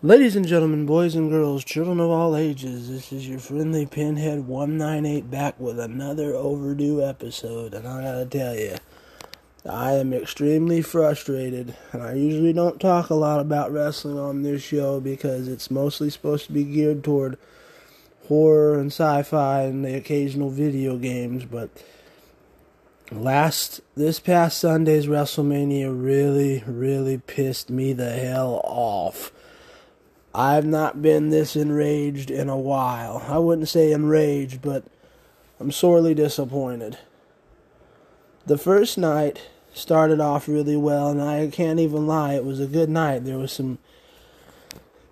Ladies and gentlemen, boys and girls, children of all ages, this is your friendly Pinhead198 back with another overdue episode, and I gotta tell you, I am extremely frustrated, and I usually don't talk a lot about wrestling on this show because it's mostly supposed to be geared toward horror and sci-fi and the occasional video games, but this past Sunday's WrestleMania really pissed me the hell off. I've not been this enraged in a while. I wouldn't say enraged, but I'm sorely disappointed. The first night started off really well, and I can't even lie, it was a good night. There was some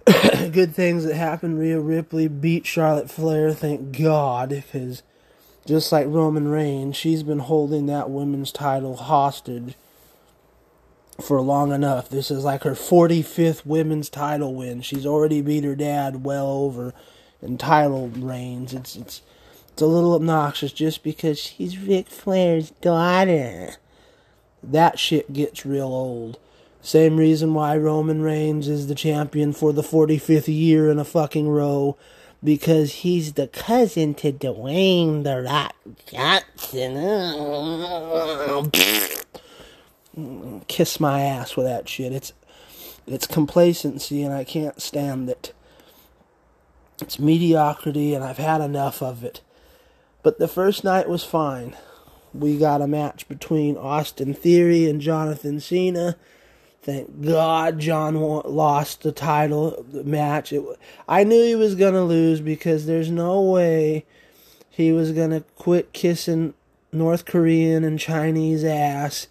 good things that happened. Rhea Ripley beat Charlotte Flair, thank God, because just like Roman Reigns, she's been holding that women's title hostage for long enough. This is like her 45th women's title win. She's already beat her dad well over in title reigns. It's a little obnoxious just because she's Ric Flair's daughter. That shit gets real old. Same reason why Roman Reigns is the champion for the 45th year in a fucking row, because he's the cousin to Dwayne the Rock Johnson. Kiss my ass with that shit. It's complacency, and I can't stand it. It's mediocrity, and I've had enough of it. But the first night was fine. We got a match between Austin Theory and John Cena. Thank God John lost the title match. I knew he was going to lose because there's no way he was going to quit kissing North Korean and Chinese ass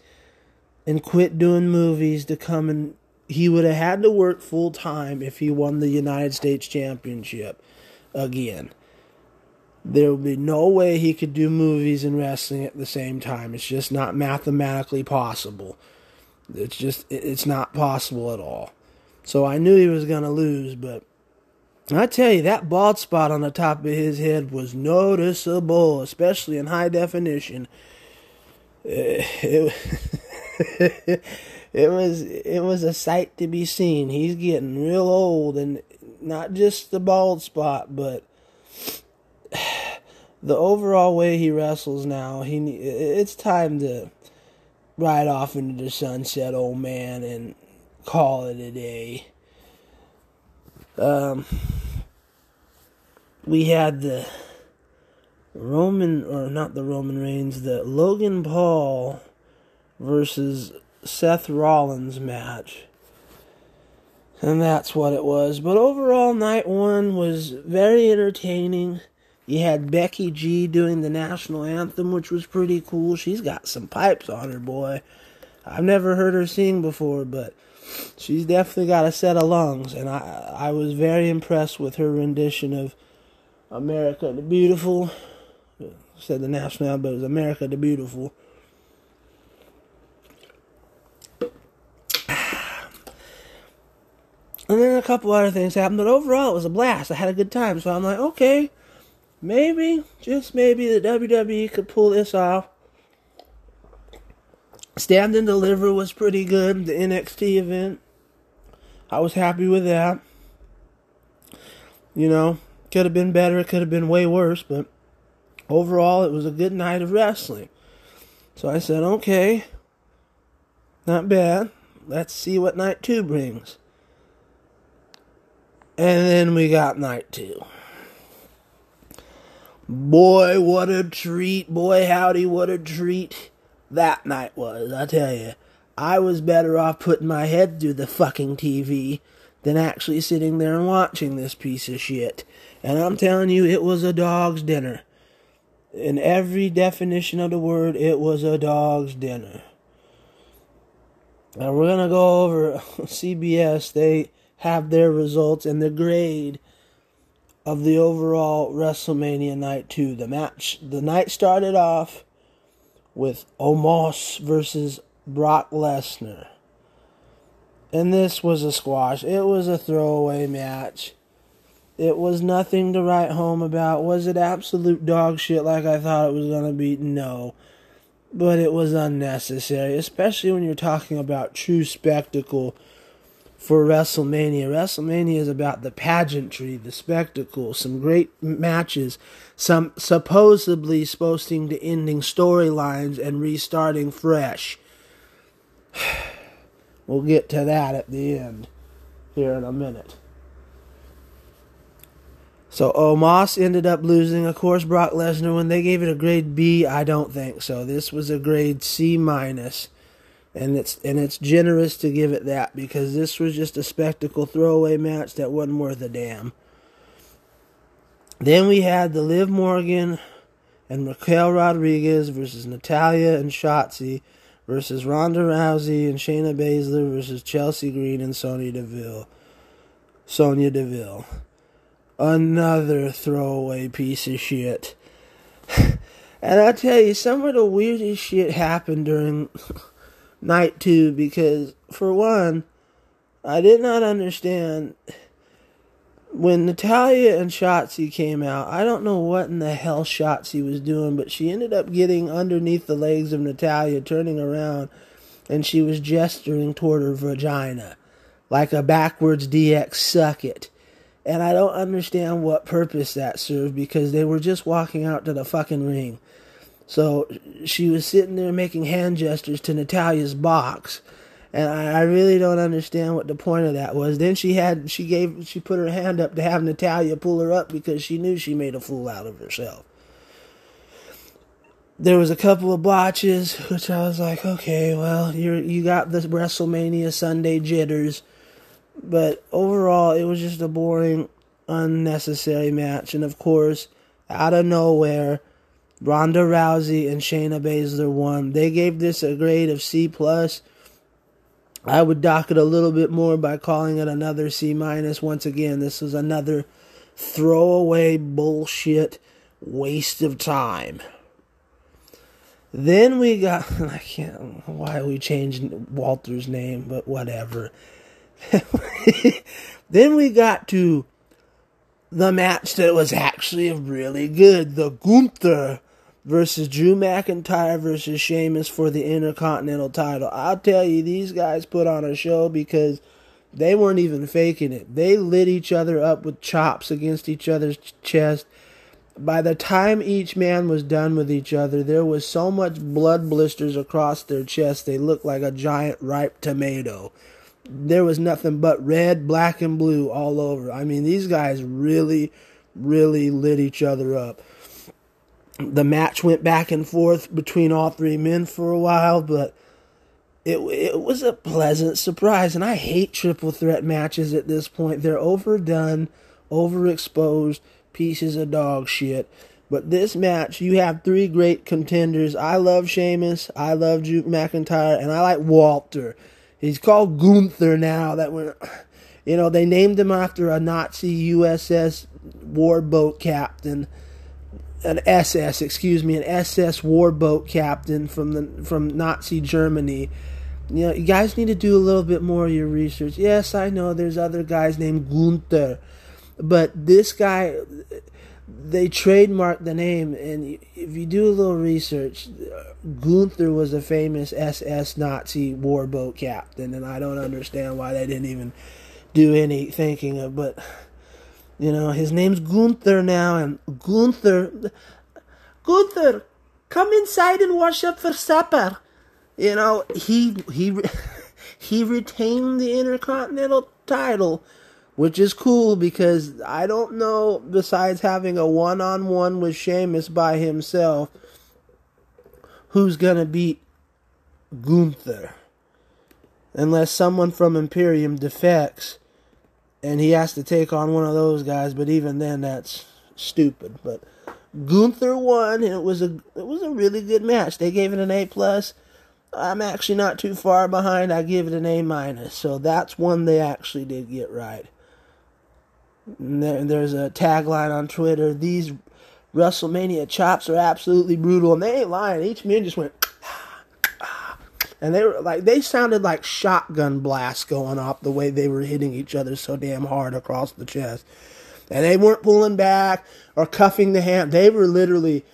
and quit doing movies to come and... He would have had to work full-time if he won the United States Championship again. There would be no way he could do movies and wrestling at the same time. It's just not mathematically possible. It's not possible at all. So I knew he was going to lose, but... I tell you, that bald spot on the top of his head was noticeable, especially in high definition. It was a sight to be seen. He's getting real old, and not just the bald spot, but the overall way he wrestles now. It's time to ride off into the sunset, old man, and call it a day. We had the Logan Paul versus Seth Rollins match, and that's what it was. But overall, night one was very entertaining. You had Becky G doing the national anthem, which was pretty cool. She's got some pipes on her, boy. I've never heard her sing before, but she's definitely got a set of lungs, and I was very impressed with her rendition of America the Beautiful. I said the national anthem, but it was America the Beautiful. And then a couple other things happened, but overall it was a blast. I had a good time, so I'm like, okay, maybe, just maybe, the WWE could pull this off. Stand and Deliver was pretty good, the NXT event. I was happy with that. You know, could have been better, it could have been way worse, but overall it was a good night of wrestling. So I said, okay, not bad, let's see what night two brings. And then we got night two. Boy, what a treat. Boy, howdy, what a treat that night was. I tell you, I was better off putting my head through the fucking TV than actually sitting there and watching this piece of shit. And I'm telling you, it was a dog's dinner. In every definition of the word, it was a dog's dinner. Now, we're going to go over CBS. They have their results and the grade of the overall WrestleMania Night 2. The night started off with Omos versus Brock Lesnar. And this was a squash. It was a throwaway match. It was nothing to write home about. Was it absolute dog shit like I thought it was going to be? No. But it was unnecessary, especially when you're talking about true spectacle. for WrestleMania. WrestleMania is about the pageantry, the spectacle, some great matches, some supposedly supposed to ending storylines and restarting fresh. We'll get to that at the end here in a minute. So Omos ended up losing, of course, Brock Lesnar. When they gave it a grade B, I don't think so. This was a grade C minus. And it's generous to give it that, because this was just a spectacle throwaway match that wasn't worth a damn. Then we had the Liv Morgan and Raquel Rodriguez versus Natalya and Shotzi versus Ronda Rousey and Shayna Baszler versus Chelsea Green and Sonya Deville. Another throwaway piece of shit. And I tell you, some of the weirdest shit happened during night two, because for one, I did not understand when Natalya and Shotzi came out. I don't know what in the hell Shotzi was doing, but she ended up getting underneath the legs of Natalya, turning around, and she was gesturing toward her vagina like a backwards DX suck it. And I don't understand what purpose that served, because they were just walking out to the fucking ring. So she was sitting there making hand gestures to Natalya's box, and I really don't understand what the point of that was. Then she put her hand up to have Natalya pull her up because she knew she made a fool out of herself. There was a couple of botches, which I was like, okay, well, you got the WrestleMania Sunday jitters. But overall, it was just a boring, unnecessary match. And of course, out of nowhere, Ronda Rousey and Shayna Baszler won. They gave this a grade of C+. I would dock it a little bit more by calling it another C-. Once again, this was another throwaway bullshit waste of time. Then we got... I can't... Why we changed Walter's name, but whatever. Then we got to the match that was actually really good. The Gunther versus Drew McIntyre versus Sheamus for the Intercontinental title. I'll tell you, these guys put on a show because they weren't even faking it. They lit each other up with chops against each other's chest. By the time each man was done with each other, there was so much blood blisters across their chest, they looked like a giant ripe tomato. There was nothing but red, black, and blue all over. I mean, these guys really, really lit each other up. The match went back and forth between all three men for a while, but it was a pleasant surprise. And I hate triple threat matches at this point. They're overdone, overexposed pieces of dog shit. But this match, you have three great contenders. I love Sheamus, I love Drew McIntyre, and I like Walter. He's called Gunther now. That when, you know, they named him after a Nazi USS warboat captain, an SS warboat captain from Nazi Germany. You know, you guys need to do a little bit more of your research. Yes, I know there's other guys named Gunther, but this guy, they trademarked the name, and if you do a little research, Gunther was a famous SS Nazi warboat captain, and I don't understand why they didn't even do any thinking of, but, you know, his name's Gunther now, and Gunther, come inside and wash up for supper. You know, he retained the Intercontinental title, which is cool, because I don't know, besides having a one-on-one with Sheamus by himself, who's going to beat Gunther. Unless someone from Imperium defects, and he has to take on one of those guys, but even then, that's stupid. But Gunther won, and it was a really good match. They gave it an A+. I'm actually not too far behind. I give it an A-. So that's one they actually did get right. There's a tagline on Twitter: these WrestleMania chops are absolutely brutal, and they ain't lying. Each man just went, and they sounded like shotgun blasts going off the way they were hitting each other so damn hard across the chest. And they weren't pulling back or cuffing the hand. They were literally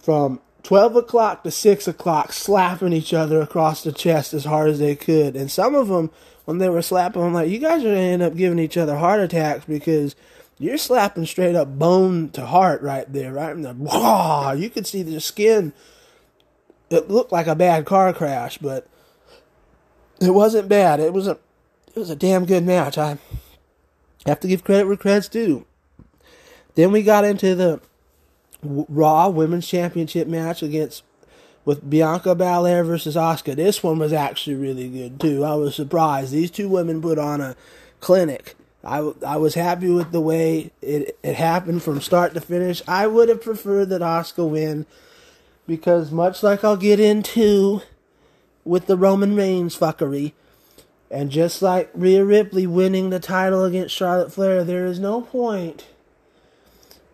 from 12 o'clock to 6 o'clock slapping each other across the chest as hard as they could. And some of them when they were slapping, I'm like, you guys are going to end up giving each other heart attacks because you're slapping straight up bone to heart right there, right? And then, whoa, you could see their skin. It looked like a bad car crash, but it wasn't bad. It was a damn good match. I have to give credit where credit's due. Then we got into the Raw Women's Championship match with Bianca Belair versus Asuka. This one was actually really good, too. I was surprised. These two women put on a clinic. I was happy with the way it happened from start to finish. I would have preferred that Asuka win because, much like I'll get into with the Roman Reigns fuckery, and just like Rhea Ripley winning the title against Charlotte Flair, there is no point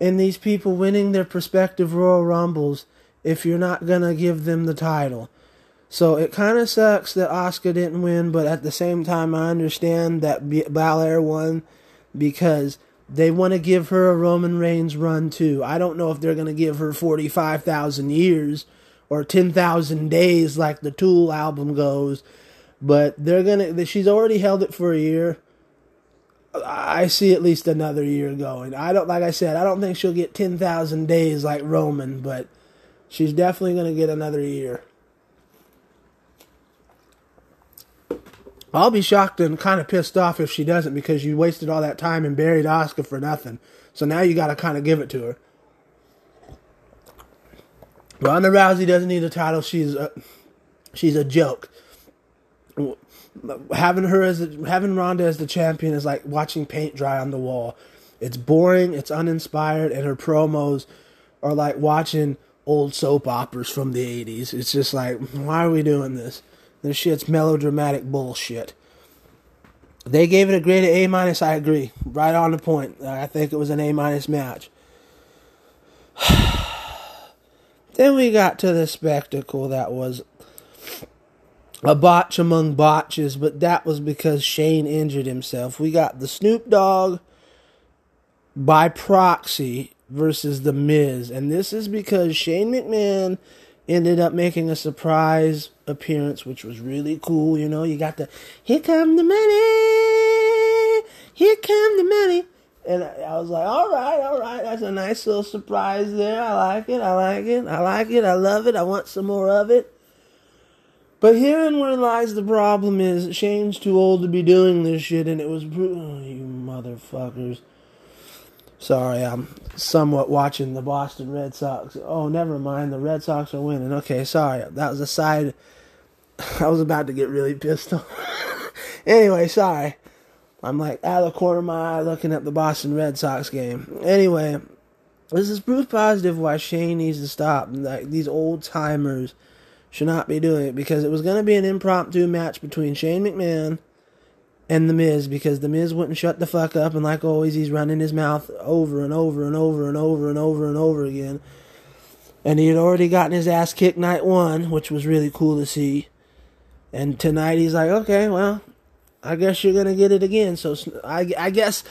in these people winning their prospective Royal Rumbles if you're not going to give them the title. So it kind of sucks that Asuka didn't win, but at the same time I understand that Belair won because they want to give her a Roman Reigns run too. I don't know if they're going to give her 45,000 years or 10,000 days like the Tool album goes, but they're going to, she's already held it for a year. I see at least another year going. I don't think she'll get 10,000 days like Roman, but she's definitely going to get another year. I'll be shocked and kind of pissed off if she doesn't because you wasted all that time and buried Asuka for nothing. So now you got to kind of give it to her. Ronda Rousey doesn't need a title. She's a joke. Having Ronda as the champion is like watching paint dry on the wall. It's boring, it's uninspired, and her promos are like watching old soap operas from the 80s. It's just like, why are we doing this? This shit's melodramatic bullshit. They gave it a grade of A-. I agree. Right on the point. I think it was an A- match. Then we got to the spectacle that was a botch among botches, but that was because Shane injured himself. We got the Snoop Dogg by proxy versus the Miz, and this is because Shane McMahon ended up making a surprise appearance, which was really cool. You know, you got the, here come the money, and I was like, all right, that's a nice little surprise there. I like it, I love it, I want some more of it. But herein where lies the problem is Shane's too old to be doing this shit, and it was brutal. Oh, you motherfuckers. Sorry, I'm somewhat watching the Boston Red Sox. Oh, never mind, the Red Sox are winning. Okay, sorry, that was a side. I was about to get really pissed off. Anyway, sorry. I'm like out of the corner of my eye looking at the Boston Red Sox game. Anyway, this is proof positive why Shane needs to stop. Like, these old timers should not be doing it, because it was going to be an impromptu match between Shane McMahon and The Miz, because The Miz wouldn't shut the fuck up, and like always, he's running his mouth over and over again. And he had already gotten his ass kicked night one, which was really cool to see. And tonight he's like, okay, well, I guess you're going to get it again. So I guess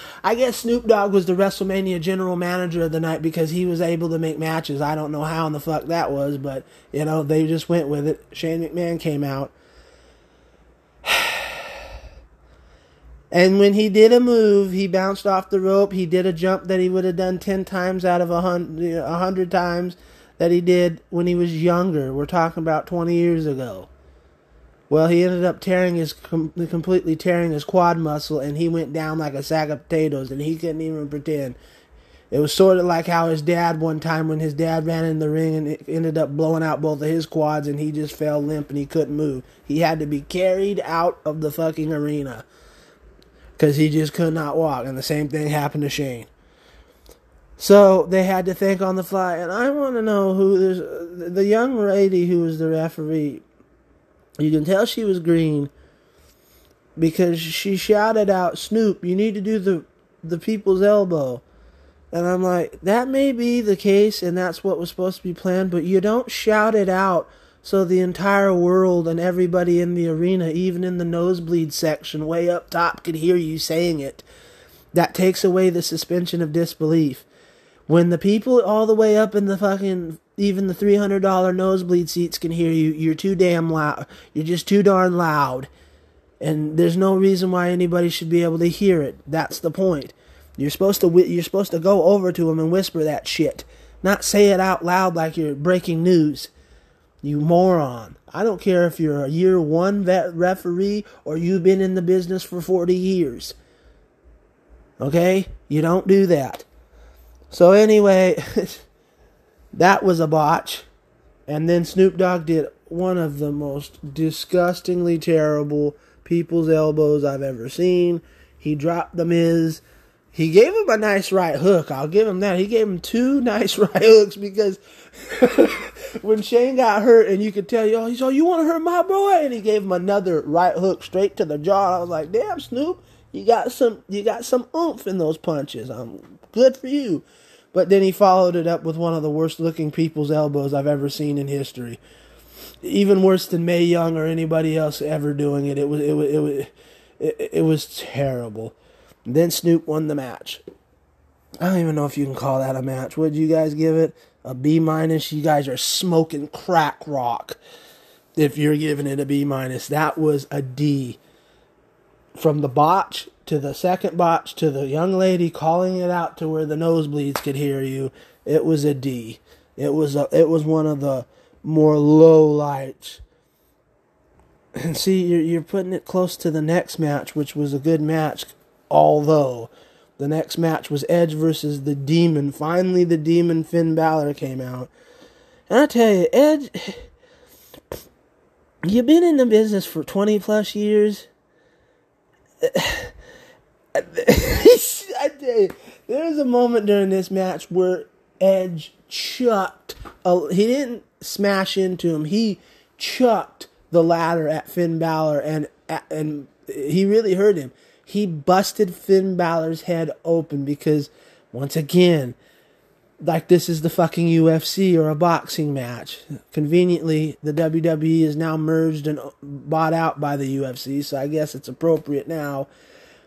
Snoop Dogg was the WrestleMania general manager of the night because he was able to make matches. I don't know how in the fuck that was, but, you know, they just went with it. Shane McMahon came out. And when he did a move, he bounced off the rope. He did a jump that he would have done 10 times out of 100 times that he did when he was younger. We're talking about 20 years ago. Well, he ended up completely tearing his quad muscle, and he went down like a sack of potatoes, and he couldn't even pretend. It was sort of like how his dad one time, when his dad ran in the ring and it ended up blowing out both of his quads, and he just fell limp and he couldn't move. He had to be carried out of the fucking arena because he just could not walk, and the same thing happened to Shane. So they had to think on the fly, and I want to know the young lady who was the referee. You can tell she was green because she shouted out, Snoop, you need to do the people's elbow. And I'm like, that may be the case, and that's what was supposed to be planned, but you don't shout it out so the entire world and everybody in the arena, even in the nosebleed section way up top, could hear you saying it. That takes away the suspension of disbelief. When the people all the way up in the fucking, even the $300 nosebleed seats can hear you, you're too damn loud. You're just too darn loud. And there's no reason why anybody should be able to hear it. That's the point. You're supposed to go over to him and whisper that shit. Not say it out loud like you're breaking news. You moron. I don't care if you're a year one vet referee or you've been in the business for 40 years. Okay? You don't do that. So anyway, that was a botch. And then Snoop Dogg did one of the most disgustingly terrible people's elbows I've ever seen. He dropped The Miz. He gave him a nice right hook. I'll give him that. He gave him two nice right hooks because when Shane got hurt and you could tell, you want to hurt my boy? And he gave him another right hook straight to the jaw. I was like, damn, Snoop, you got some oomph in those punches. I'm good for you. But then he followed it up with one of the worst-looking people's elbows I've ever seen in history. Even worse than Mae Young or anybody else ever doing it. It was terrible. Then Snoop won the match. I don't even know if you can call that a match. What did you guys give it? A B-. You guys are smoking crack rock if you're giving it a B-. That was a D. From the botch to the second botch to the young lady calling it out to where the nosebleeds could hear you, it was a D. It was one of the more low lights. And see, you're putting it close to the next match, which was a good match. Although, the next match was Edge versus the Demon. Finally, the Demon Finn Balor came out. And I tell you, Edge, you've been in the business for 20 plus years. I tell you, there was a moment during this match where Edge chucked. He didn't smash into him. He chucked the ladder at Finn Balor, and he really hurt him. He busted Finn Balor's head open because, once again, like this is the fucking UFC or a boxing match. Conveniently, the WWE is now merged and bought out by the UFC, so I guess it's appropriate now.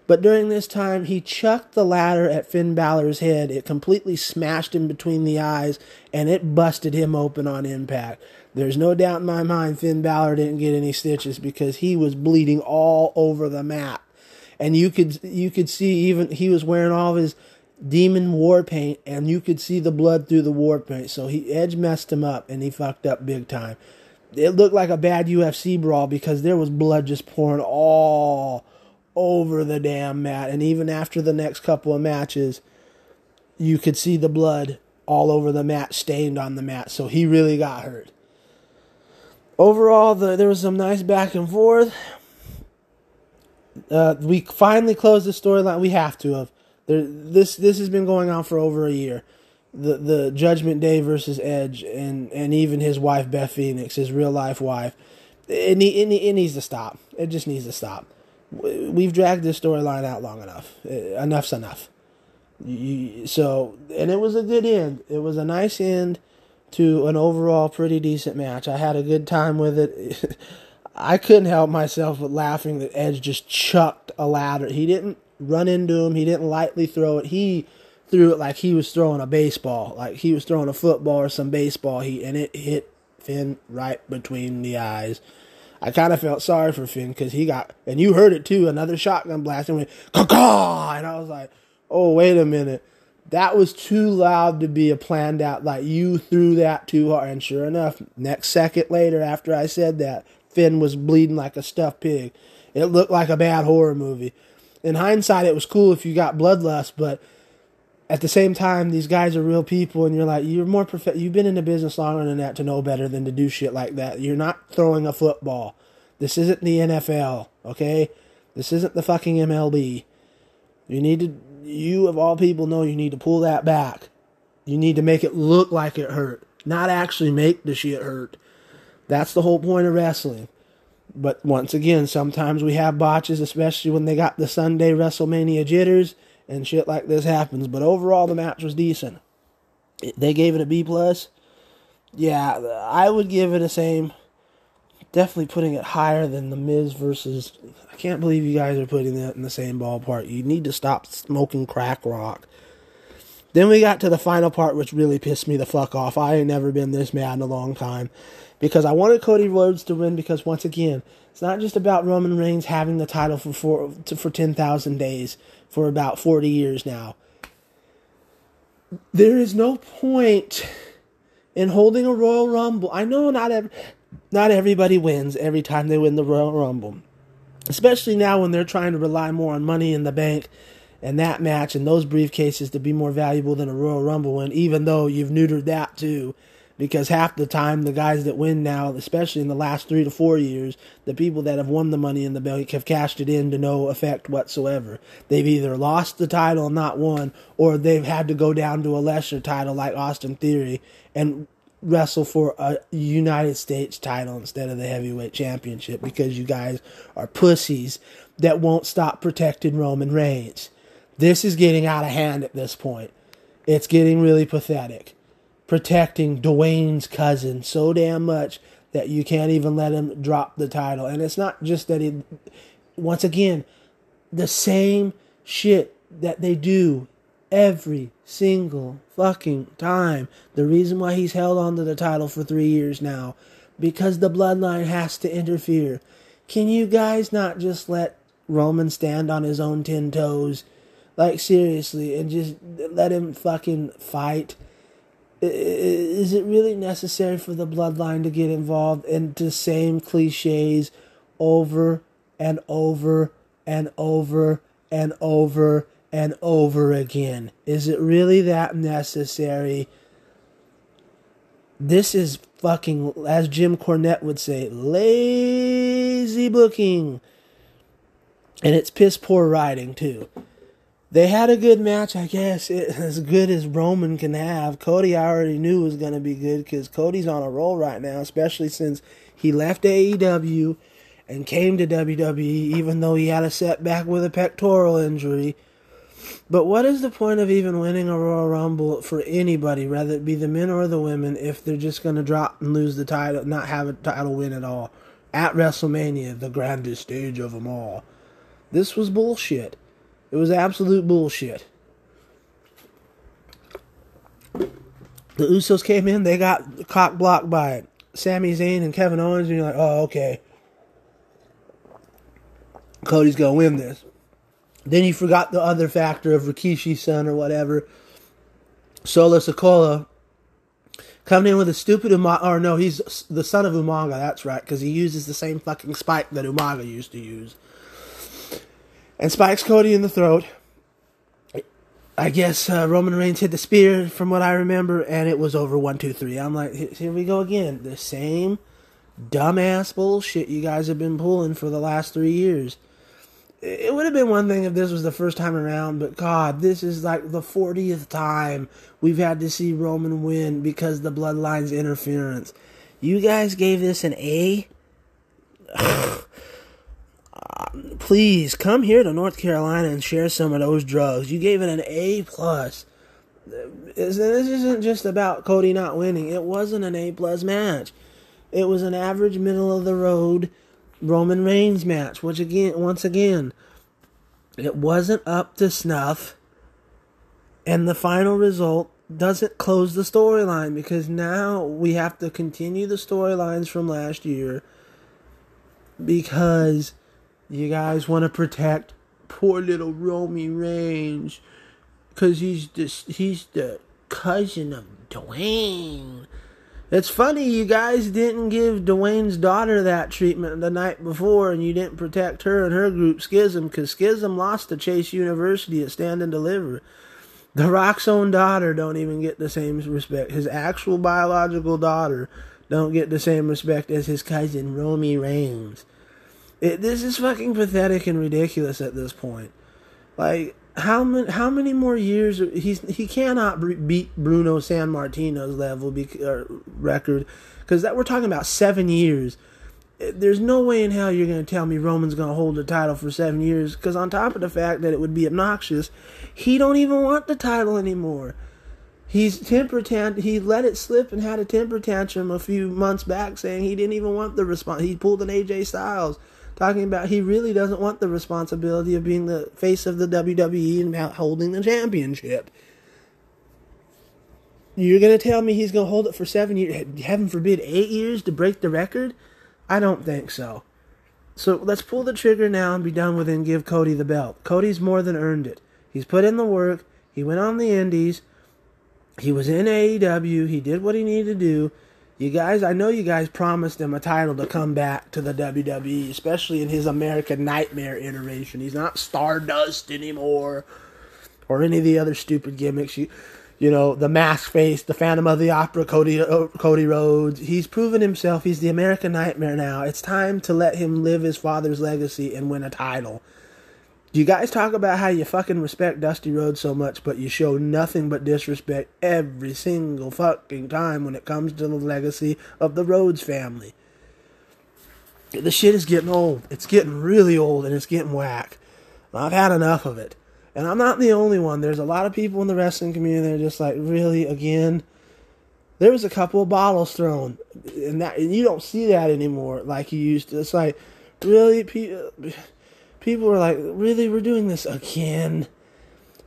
But during this time, he chucked the ladder at Finn Balor's head. It completely smashed him between the eyes, and it busted him open on impact. There's no doubt in my mind Finn Balor didn't get any stitches because he was bleeding all over the map. And you could see even he was wearing all of his demon war paint, and you could see the blood through the war paint. So Edge messed him up, and he fucked up big time. It looked like a bad UFC brawl because there was blood just pouring all over the damn mat. And even after the next couple of matches, you could see the blood all over the mat, stained on the mat. So he really got hurt. Overall, there was some nice back and forth. We finally closed the storyline. We have to have. This has been going on for over a year. The Judgment Day versus Edge and even his wife, Beth Phoenix, his real-life wife. It needs to stop. It just needs to stop. We've dragged this storyline out long enough. Enough's enough. And it was a good end. It was a nice end to an overall pretty decent match. I had a good time with it. I couldn't help myself with laughing that Edge just chucked a ladder. He didn't run into him. He didn't lightly throw it. He threw it like he was throwing a baseball, like he was throwing a football or some baseball. And it hit Finn right between the eyes. I kind of felt sorry for Finn because he got, and you heard it too, another shotgun blast and went, caw-caw! And I was like, oh, wait a minute. That was too loud to be a planned out, like you threw that too hard. And sure enough, next second later after I said that, Finn was bleeding like a stuffed pig. It looked like a bad horror movie. In hindsight, it was cool if you got bloodlust, but at the same time, these guys are real people, and you're like, you're more you've been in the business longer than that to know better than to do shit like that. You're not throwing a football. This isn't the NFL, okay? This isn't the fucking MLB. You of all people know you need to pull that back. You need to make it look like it hurt, not actually make the shit hurt. That's the whole point of wrestling. But once again, sometimes we have botches, especially when they got the Sunday WrestleMania jitters and shit like this happens. But overall, the match was decent. They gave it a B+. Yeah, I would give it a same. Definitely putting it higher than The Miz versus... I can't believe you guys are putting that in the same ballpark. You need to stop smoking crack rock. Then we got to the final part, which really pissed me the fuck off. I ain't never been this mad in a long time. because I wanted Cody Rhodes to win because, once again, it's not just about Roman Reigns having the title for 10,000 days for about 40 years now. There is no point in holding a Royal Rumble. I know not everybody wins every time they win the Royal Rumble, especially now when they're trying to rely more on Money in the Bank and that match and those briefcases to be more valuable than a Royal Rumble win, even though you've neutered that too, because half the time the guys that win now, especially in the last 3 to 4 years, the people that have won the Money in the Bank have cashed it in to no effect whatsoever. They've either lost the title and not won, or they've had to go down to a lesser title like Austin Theory and wrestle for a United States title instead of the heavyweight championship, because you guys are pussies that won't stop protecting Roman Reigns. This is getting out of hand at this point. It's getting really pathetic. Protecting Dwayne's cousin so damn much that you can't even let him drop the title. And it's not just that he... Once again, the same shit that they do every single fucking time. The reason why he's held onto the title for 3 years now, because the Bloodline has to interfere. Can you guys not just let Roman stand on his own 10 toes? Like, seriously, and just let him fucking fight? Is it really necessary for the Bloodline to get involved in the same cliches over and over and over and over and over again? Is it really that necessary? This is fucking, as Jim Cornette would say, lazy booking. And it's piss poor writing, too. They had a good match, I guess. As good as Roman can have. Cody, I already knew was going to be good, because Cody's on a roll right now, especially since he left AEW and came to WWE, even though he had a setback with a pectoral injury. But what is the point of even winning a Royal Rumble for anybody, whether it be the men or the women, if they're just going to drop and lose the title, not have a title win at all? At WrestleMania, the grandest stage of them all. This was bullshit. It was absolute bullshit. The Usos came in, they got cock blocked by Sami Zayn and Kevin Owens, and you're like, oh, okay, Cody's going to win this. Then you forgot the other factor of Rikishi's son or whatever, Solo Sikoa, coming in with a stupid Umaga, or no, he's the son of Umaga, that's right, because he uses the same fucking spike that Umaga used to use. And spikes Cody in the throat. I guess Roman Reigns hit the spear, from what I remember, and it was over 1, 2, 3. I'm like, here we go again. The same dumbass bullshit you guys have been pulling for the last 3 years. It would have been one thing if this was the first time around, but God, this is like the 40th time we've had to see Roman win because of the Bloodline's interference. You guys gave this an A? Please, come here to North Carolina and share some of those drugs. You gave it an A+. This isn't just about Cody not winning. It wasn't an A+ match. It was an average, middle-of-the-road Roman Reigns match, which, again, once again, it wasn't up to snuff. And the final result doesn't close the storyline, because now we have to continue the storylines from last year because... you guys want to protect poor little Romy Reigns because he's the cousin of Dwayne. It's funny you guys didn't give Dwayne's daughter that treatment the night before, and you didn't protect her and her group Schism, because Schism lost to Chase University at Stand and Deliver. The Rock's own daughter don't even get the same respect. His actual biological daughter don't get the same respect as his cousin Romy Reigns. This is fucking pathetic and ridiculous at this point. Like, how many more years? He cannot beat Bruno Sammartino's level record, because that we're talking about 7 years. There's no way in hell you're going to tell me Roman's going to hold the title for 7 years, because on top of the fact that it would be obnoxious, he don't even want the title anymore. He let it slip and had a temper tantrum a few months back saying he didn't even want the response. He pulled an AJ Styles, talking about he really doesn't want the responsibility of being the face of the WWE and holding the championship. You're going to tell me he's going to hold it for 7 years, heaven forbid, 8 years to break the record? I don't think so. So let's pull the trigger now and be done with it and give Cody the belt. Cody's more than earned it. He's put in the work. He went on the indies. He was in AEW. He did what he needed to do. You guys, I know you guys promised him a title to come back to the WWE, especially in his American Nightmare iteration. He's not Stardust anymore or any of the other stupid gimmicks. You know, the mask face, the Phantom of the Opera, Cody Rhodes. He's proven himself. He's the American Nightmare now. It's time to let him live his father's legacy and win a title. You guys talk about how you fucking respect Dusty Rhodes so much, but you show nothing but disrespect every single fucking time when it comes to the legacy of the Rhodes family. The shit is getting old. It's getting really old, and it's getting whack. I've had enough of it. And I'm not the only one. There's a lot of people in the wrestling community that are just like, really, again? There was a couple of bottles thrown. And you don't see that anymore like you used to. It's like, really? People are like, really? We're doing this again?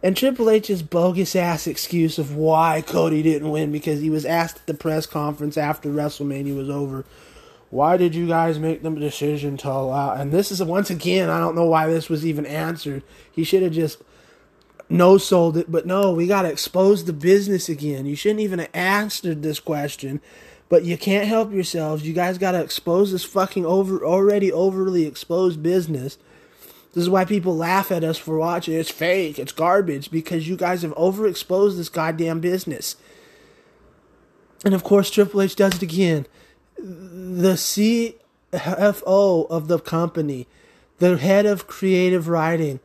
And Triple H's bogus-ass excuse of why Cody didn't win because he was asked at the press conference after WrestleMania was over, why did you guys make the decision to allow... And this is, once again, I don't know why this was even answered. He should have just... no sold it, but no, we got to expose the business again. You shouldn't even have answered this question, but you can't help yourselves. You guys got to expose this fucking already overly exposed business. This is why people laugh at us for watching. It's fake, it's garbage, because you guys have overexposed this goddamn business. And of course, Triple H does it again. The CFO of the company, the head of creative writing,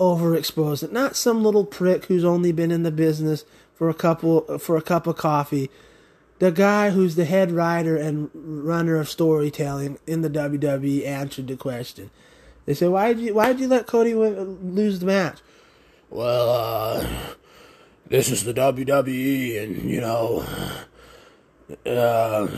overexposed it. Not some little prick who's only been in the business for a cup of coffee. The guy who's the head writer and runner of storytelling in the WWE answered the question. They said, "Why did you let Cody lose the match?" Well, this is the WWE, and you know, the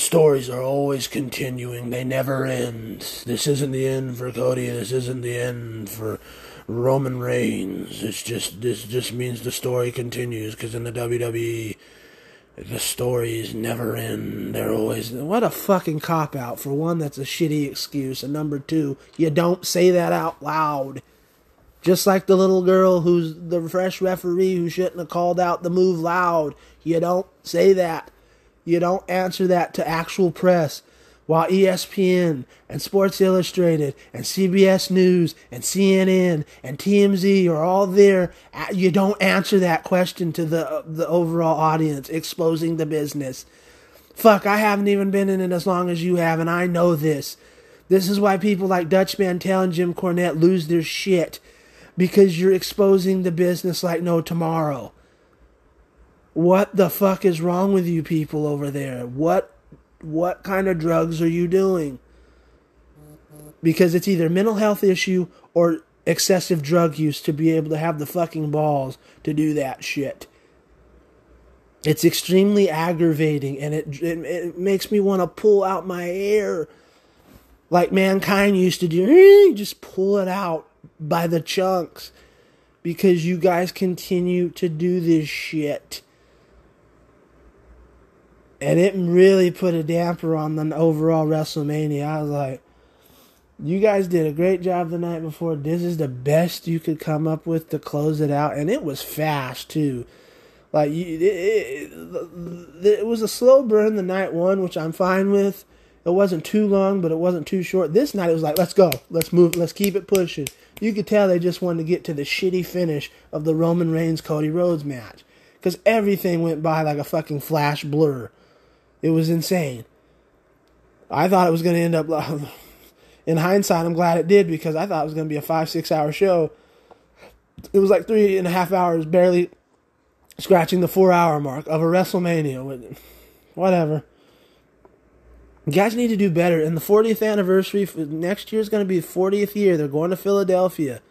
stories are always continuing. They never end. This isn't the end for Cody. This isn't the end for Roman Reigns. It's just, this just means the story continues, because in the WWE, the stories never end. They're always... What a fucking cop-out. For one, that's a shitty excuse. And number two, you don't say that out loud. Just like the little girl who's the fresh referee who shouldn't have called out the move loud. You don't say that. You don't answer that to actual press, while ESPN and Sports Illustrated and CBS News and CNN and TMZ are all there. You don't answer that question to the overall audience, exposing the business. Fuck, I haven't even been in it as long as you have, and I know this. This is why people like Dutch Mantel and Jim Cornette lose their shit, because you're exposing the business like no tomorrow. What the fuck is wrong with you people over there? What kind of drugs are you doing? Because it's either mental health issue or excessive drug use to be able to have the fucking balls to do that shit. It's extremely aggravating, and it makes me want to pull out my hair like Mankind used to do. Just pull it out by the chunks, because you guys continue to do this shit. And it really put a damper on the overall WrestleMania. I was like, you guys did a great job the night before. This is the best you could come up with to close it out. And it was fast, too. Like, it was a slow burn the night one, which I'm fine with. It wasn't too long, but it wasn't too short. This night, it was like, let's go. Let's move. Let's keep it pushing. You could tell they just wanted to get to the shitty finish of the Roman Reigns-Cody Rhodes match, because everything went by like a fucking flash blur. It was insane. I thought it was going to end up... In hindsight, I'm glad it did, because I thought it was going to be a 5-6 hour show. It was like 3.5 hours, barely scratching the 4-hour mark of a WrestleMania. Whatever. You guys need to do better. And the 40th anniversary, next year is going to be the 40th year. They're going to Philadelphia,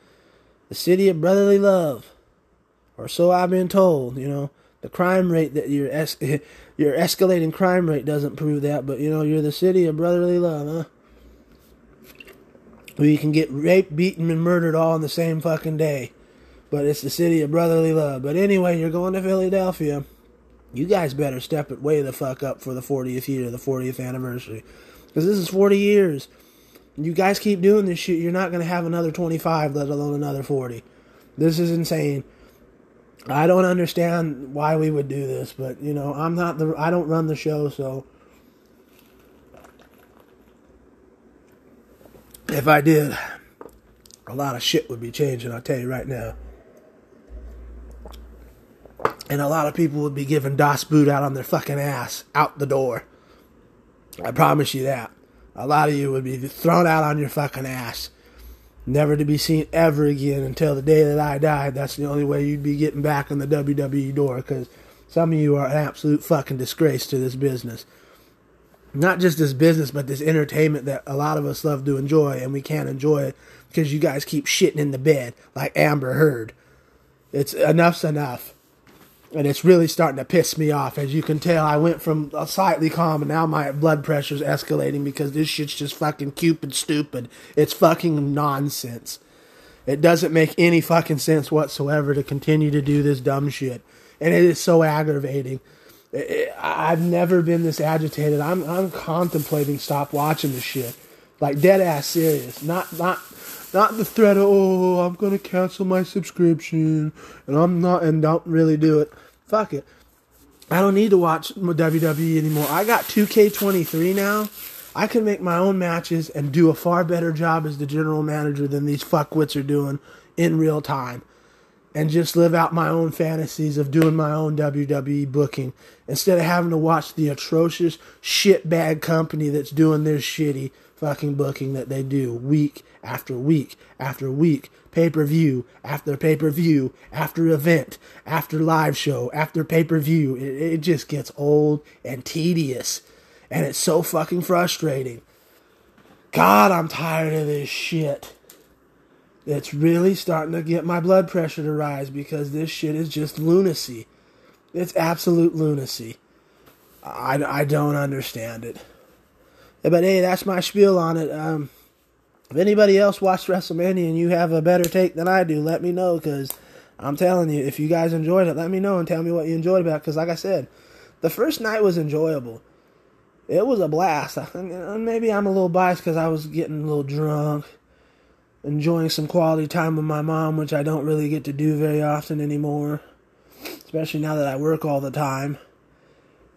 the city of brotherly love. Or so I've been told. You know, the crime rate that your escalating crime rate doesn't prove that, but you know, you're the city of brotherly love, huh? Where you can get raped, beaten, and murdered all in the same fucking day. but it's the city of brotherly love. But anyway, you're going to Philadelphia. You guys better step it way the fuck up for the 40th year, the 40th anniversary. Because this is 40 years. You guys keep doing this shit, you're not going to have another 25, let alone another 40. This is insane. I don't understand why we would do this, but, you know, I don't run the show, so if I did, a lot of shit would be changing, I'll tell you right now. And a lot of people would be giving Das Boot out on their fucking ass, out the door. I promise you that. A lot of you would be thrown out on your fucking ass. Never to be seen ever again until the day that I died. That's the only way you'd be getting back on the WWE door, because some of you are an absolute fucking disgrace to this business. Not just this business, but this entertainment that a lot of us love to enjoy, and we can't enjoy it because you guys keep shitting in the bed like Amber Heard. It's enough's enough. And it's really starting to piss me off. As you can tell, I went from slightly calm, and now my blood pressure's escalating because this shit's just fucking Cupid stupid. It's fucking nonsense. It doesn't make any fucking sense whatsoever to continue to do this dumb shit. And it is so aggravating. I've never been this agitated. I'm contemplating stop watching this shit. Like, dead-ass serious. Not the threat of, oh, I'm going to cancel my subscription, and don't really do it. Fuck it. I don't need to watch WWE anymore. I got 2K23 now. I can make my own matches and do a far better job as the general manager than these fuckwits are doing in real time. And just live out my own fantasies of doing my own WWE booking instead of having to watch the atrocious shitbag company that's doing their shitty fucking booking that they do week after week after week, pay-per-view after pay-per-view, after event, after live show, after pay-per-view. It just gets old and tedious, and it's so fucking frustrating. God, I'm tired of this shit. It's really starting to get my blood pressure to rise because this shit is just lunacy. It's absolute lunacy. I don't understand it. But hey, that's my spiel on it. If anybody else watched WrestleMania and you have a better take than I do, let me know, because I'm telling you, if you guys enjoyed it, let me know and tell me what you enjoyed about it, because like I said, the first night was enjoyable. It was a blast. Maybe I'm a little biased because I was getting a little drunk, enjoying some quality time with my mom, which I don't really get to do very often anymore, especially now that I work all the time.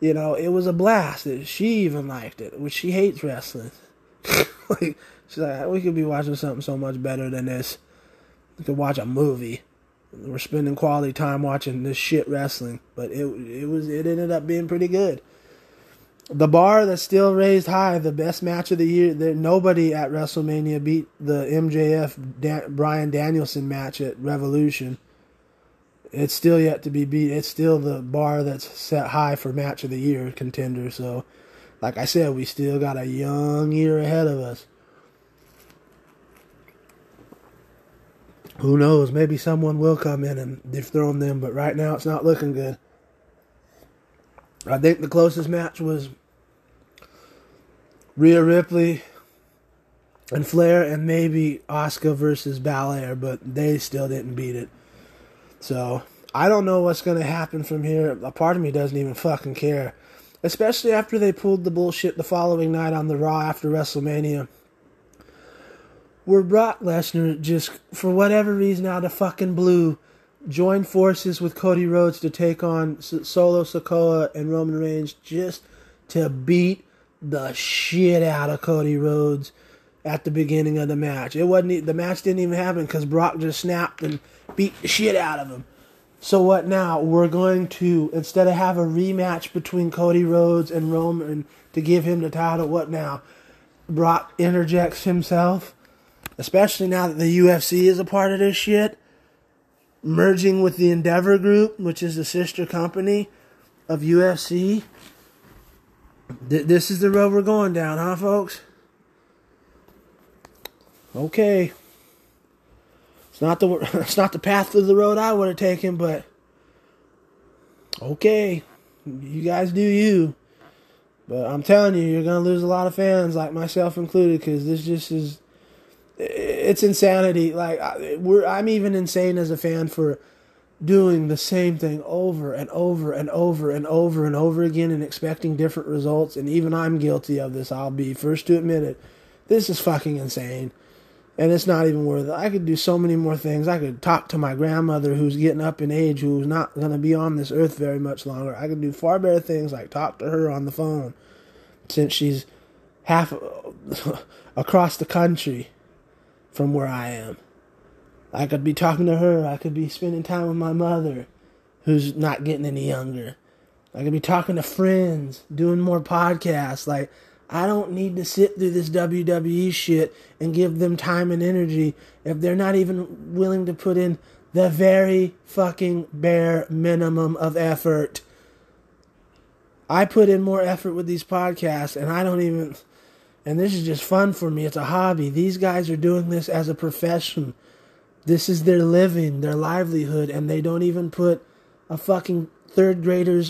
You know, it was a blast. She even liked it, which she hates wrestling. Like, she's like, we could be watching something so much better than this. We could watch a movie. We're spending quality time watching this shit wrestling, but it ended up being pretty good. The bar that's still raised high, the best match of the year. Nobody at WrestleMania beat the MJF Bryan Danielson match at Revolution. It's still yet to be beat. It's still the bar that's set high for match of the year contender. So, like I said, we still got a young year ahead of us. Who knows? Maybe someone will come in and dethrone them, but right now it's not looking good. I think the closest match was Rhea Ripley and Flair, and maybe Asuka versus Belair, but they still didn't beat it. So, I don't know what's going to happen from here. A part of me doesn't even fucking care. Especially after they pulled the bullshit the following night on the Raw after WrestleMania, where Brock Lesnar just, for whatever reason, out of fucking blue, joined forces with Cody Rhodes to take on Solo Sikoa and Roman Reigns just to beat the shit out of Cody Rhodes at the beginning of the match. The match didn't even happen because Brock just snapped and beat the shit out of him. So what now? We're going to, instead of have a rematch between Cody Rhodes and Roman to give him the title, what now? Brock interjects himself, especially now that the UFC is a part of this shit, merging with the Endeavor Group, which is the sister company of UFC. This is the road we're going down, huh, folks? Okay. It's not the path of the road I would have taken, but okay. You guys do you. But I'm telling you, you're going to lose a lot of fans, like myself included, because this just is It's insanity. Like I'm even insane as a fan for doing the same thing over and over and over and over and over again and expecting different results. And even I'm guilty of this. I'll be first to admit it. This is fucking insane. And it's not even worth it. I could do so many more things. I could talk to my grandmother who's getting up in age, who's not going to be on this earth very much longer. I could do far better things like talk to her on the phone since she's half across the country from where I am. I could be talking to her. I could be spending time with my mother who's not getting any younger. I could be talking to friends, doing more podcasts, like... I don't need to sit through this WWE shit and give them time and energy if they're not even willing to put in the very fucking bare minimum of effort. I put in more effort with these podcasts, and I don't even... And this is just fun for me. It's a hobby. These guys are doing this as a profession. This is their living, their livelihood, and they don't even put a fucking a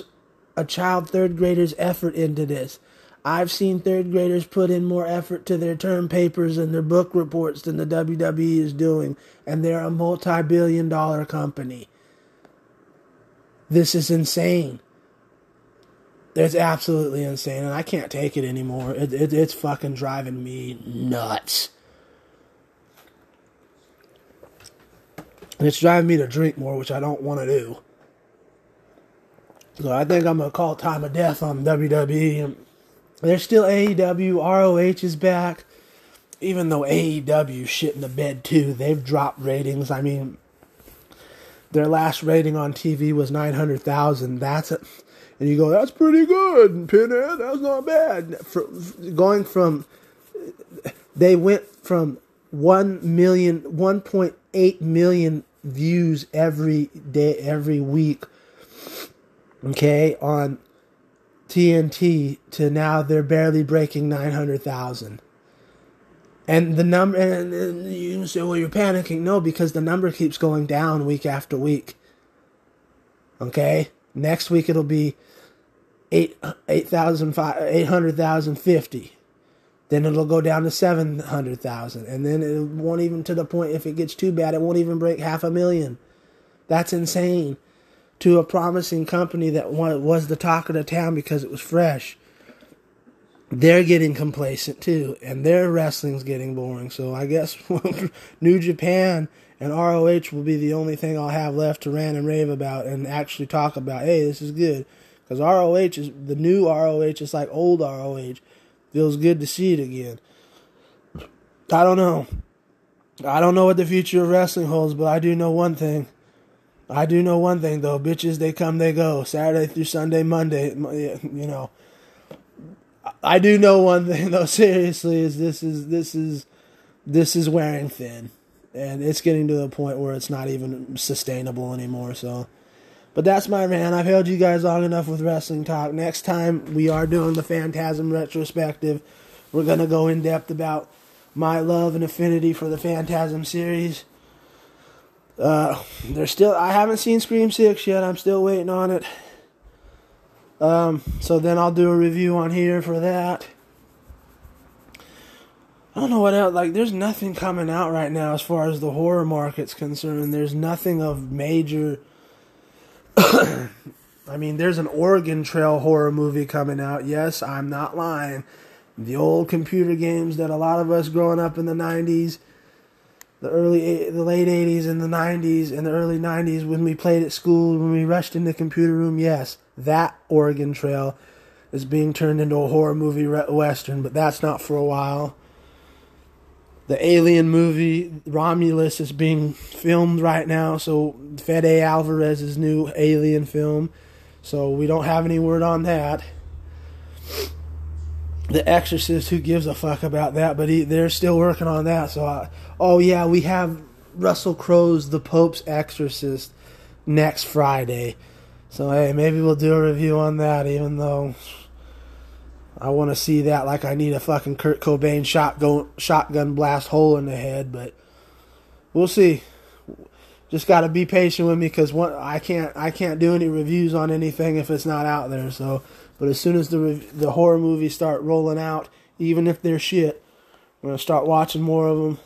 child third grader's effort into this. I've seen third graders put in more effort to their term papers and their book reports than the WWE is doing, and they're a multi-billion-dollar company. This is insane. It's absolutely insane, and I can't take it anymore. It's fucking driving me nuts. It's driving me to drink more, which I don't want to do. So I think I'm going to call time of death on WWE and... There's still AEW. ROH is back. Even though AEW shit in the bed, too. They've dropped ratings. I mean, their last rating on TV was 900,000. And you go, that's pretty good, Pinhead. That's not bad. They went from 1.8 million views every day, every week, okay, on TNT to now they're barely breaking 900,000. And the number, and you say, well, you're panicking. No, because the number keeps going down week after week. Okay? Next week it'll be 800,050. Then it'll go down to 700,000. And then it won't even, to the point, if it gets too bad, it won't even break 500,000. That's insane. To a promising company that was the talk of the town because it was fresh. They're getting complacent too, and their wrestling's getting boring. So I guess New Japan and ROH will be the only thing I'll have left to rant and rave about and actually talk about, hey, this is good. Because ROH is the new ROH. It's like old ROH. Feels good to see it again. I don't know what the future of wrestling holds, but I do know one thing. I do know one thing, though. Bitches, they come, they go. Saturday through Sunday, Monday, you know. I do know one thing, though, seriously, is this is wearing thin. And it's getting to the point where it's not even sustainable anymore, so. But that's my rant. I've held you guys long enough with wrestling talk. Next time, we are doing the Phantasm retrospective. We're going to go in depth about my love and affinity for the Phantasm series. I haven't seen Scream 6 yet. I'm still waiting on it. So then I'll do a review on here for that. I don't know what else. Like, there's nothing coming out right now as far as the horror market's concerned. There's nothing of major... I mean, there's an Oregon Trail horror movie coming out. Yes, I'm not lying. The old computer games that a lot of us growing up in the 90s, the late 80s and the 90s and the early 90s when we played at school, when we rushed into the computer room, yes, that Oregon Trail is being turned into a horror movie western, but that's not for a while. The Alien movie, Romulus, is being filmed right now, so Fede Alvarez's new Alien film, so we don't have any word on that. The Exorcist, who gives a fuck about that, but they're still working on that. We have Russell Crowe's The Pope's Exorcist next Friday. So, hey, maybe we'll do a review on that, even though I want to see that like I need a fucking Kurt Cobain shotgun blast hole in the head, but we'll see. Just got to be patient with me because I can't do any reviews on anything if it's not out there, so... But as soon as the horror movies start rolling out, even if they're shit, I'm going to start watching more of them.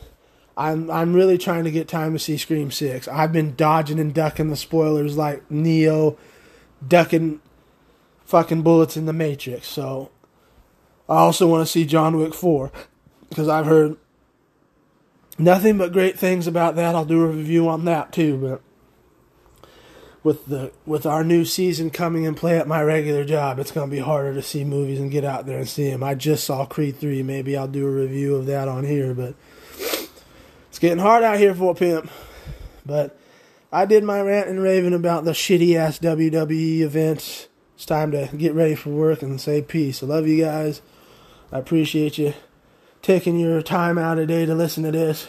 I'm really trying to get time to see Scream 6. I've been dodging and ducking the spoilers like Neo ducking fucking bullets in the Matrix. So I also want to see John Wick 4 because I've heard nothing but great things about that. I'll do a review on that too, but with our new season coming in play at my regular job, it's going to be harder to see movies and get out there and see them. I just saw Creed 3. Maybe I'll do a review of that on here, but it's getting hard out here for a pimp. But I did my rant and raving about the shitty-ass WWE events. It's time to get ready for work and say peace. I love you guys. I appreciate you taking your time out of the day to listen to this.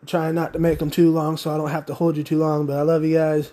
I'm trying not to make them too long so I don't have to hold you too long, but I love you guys.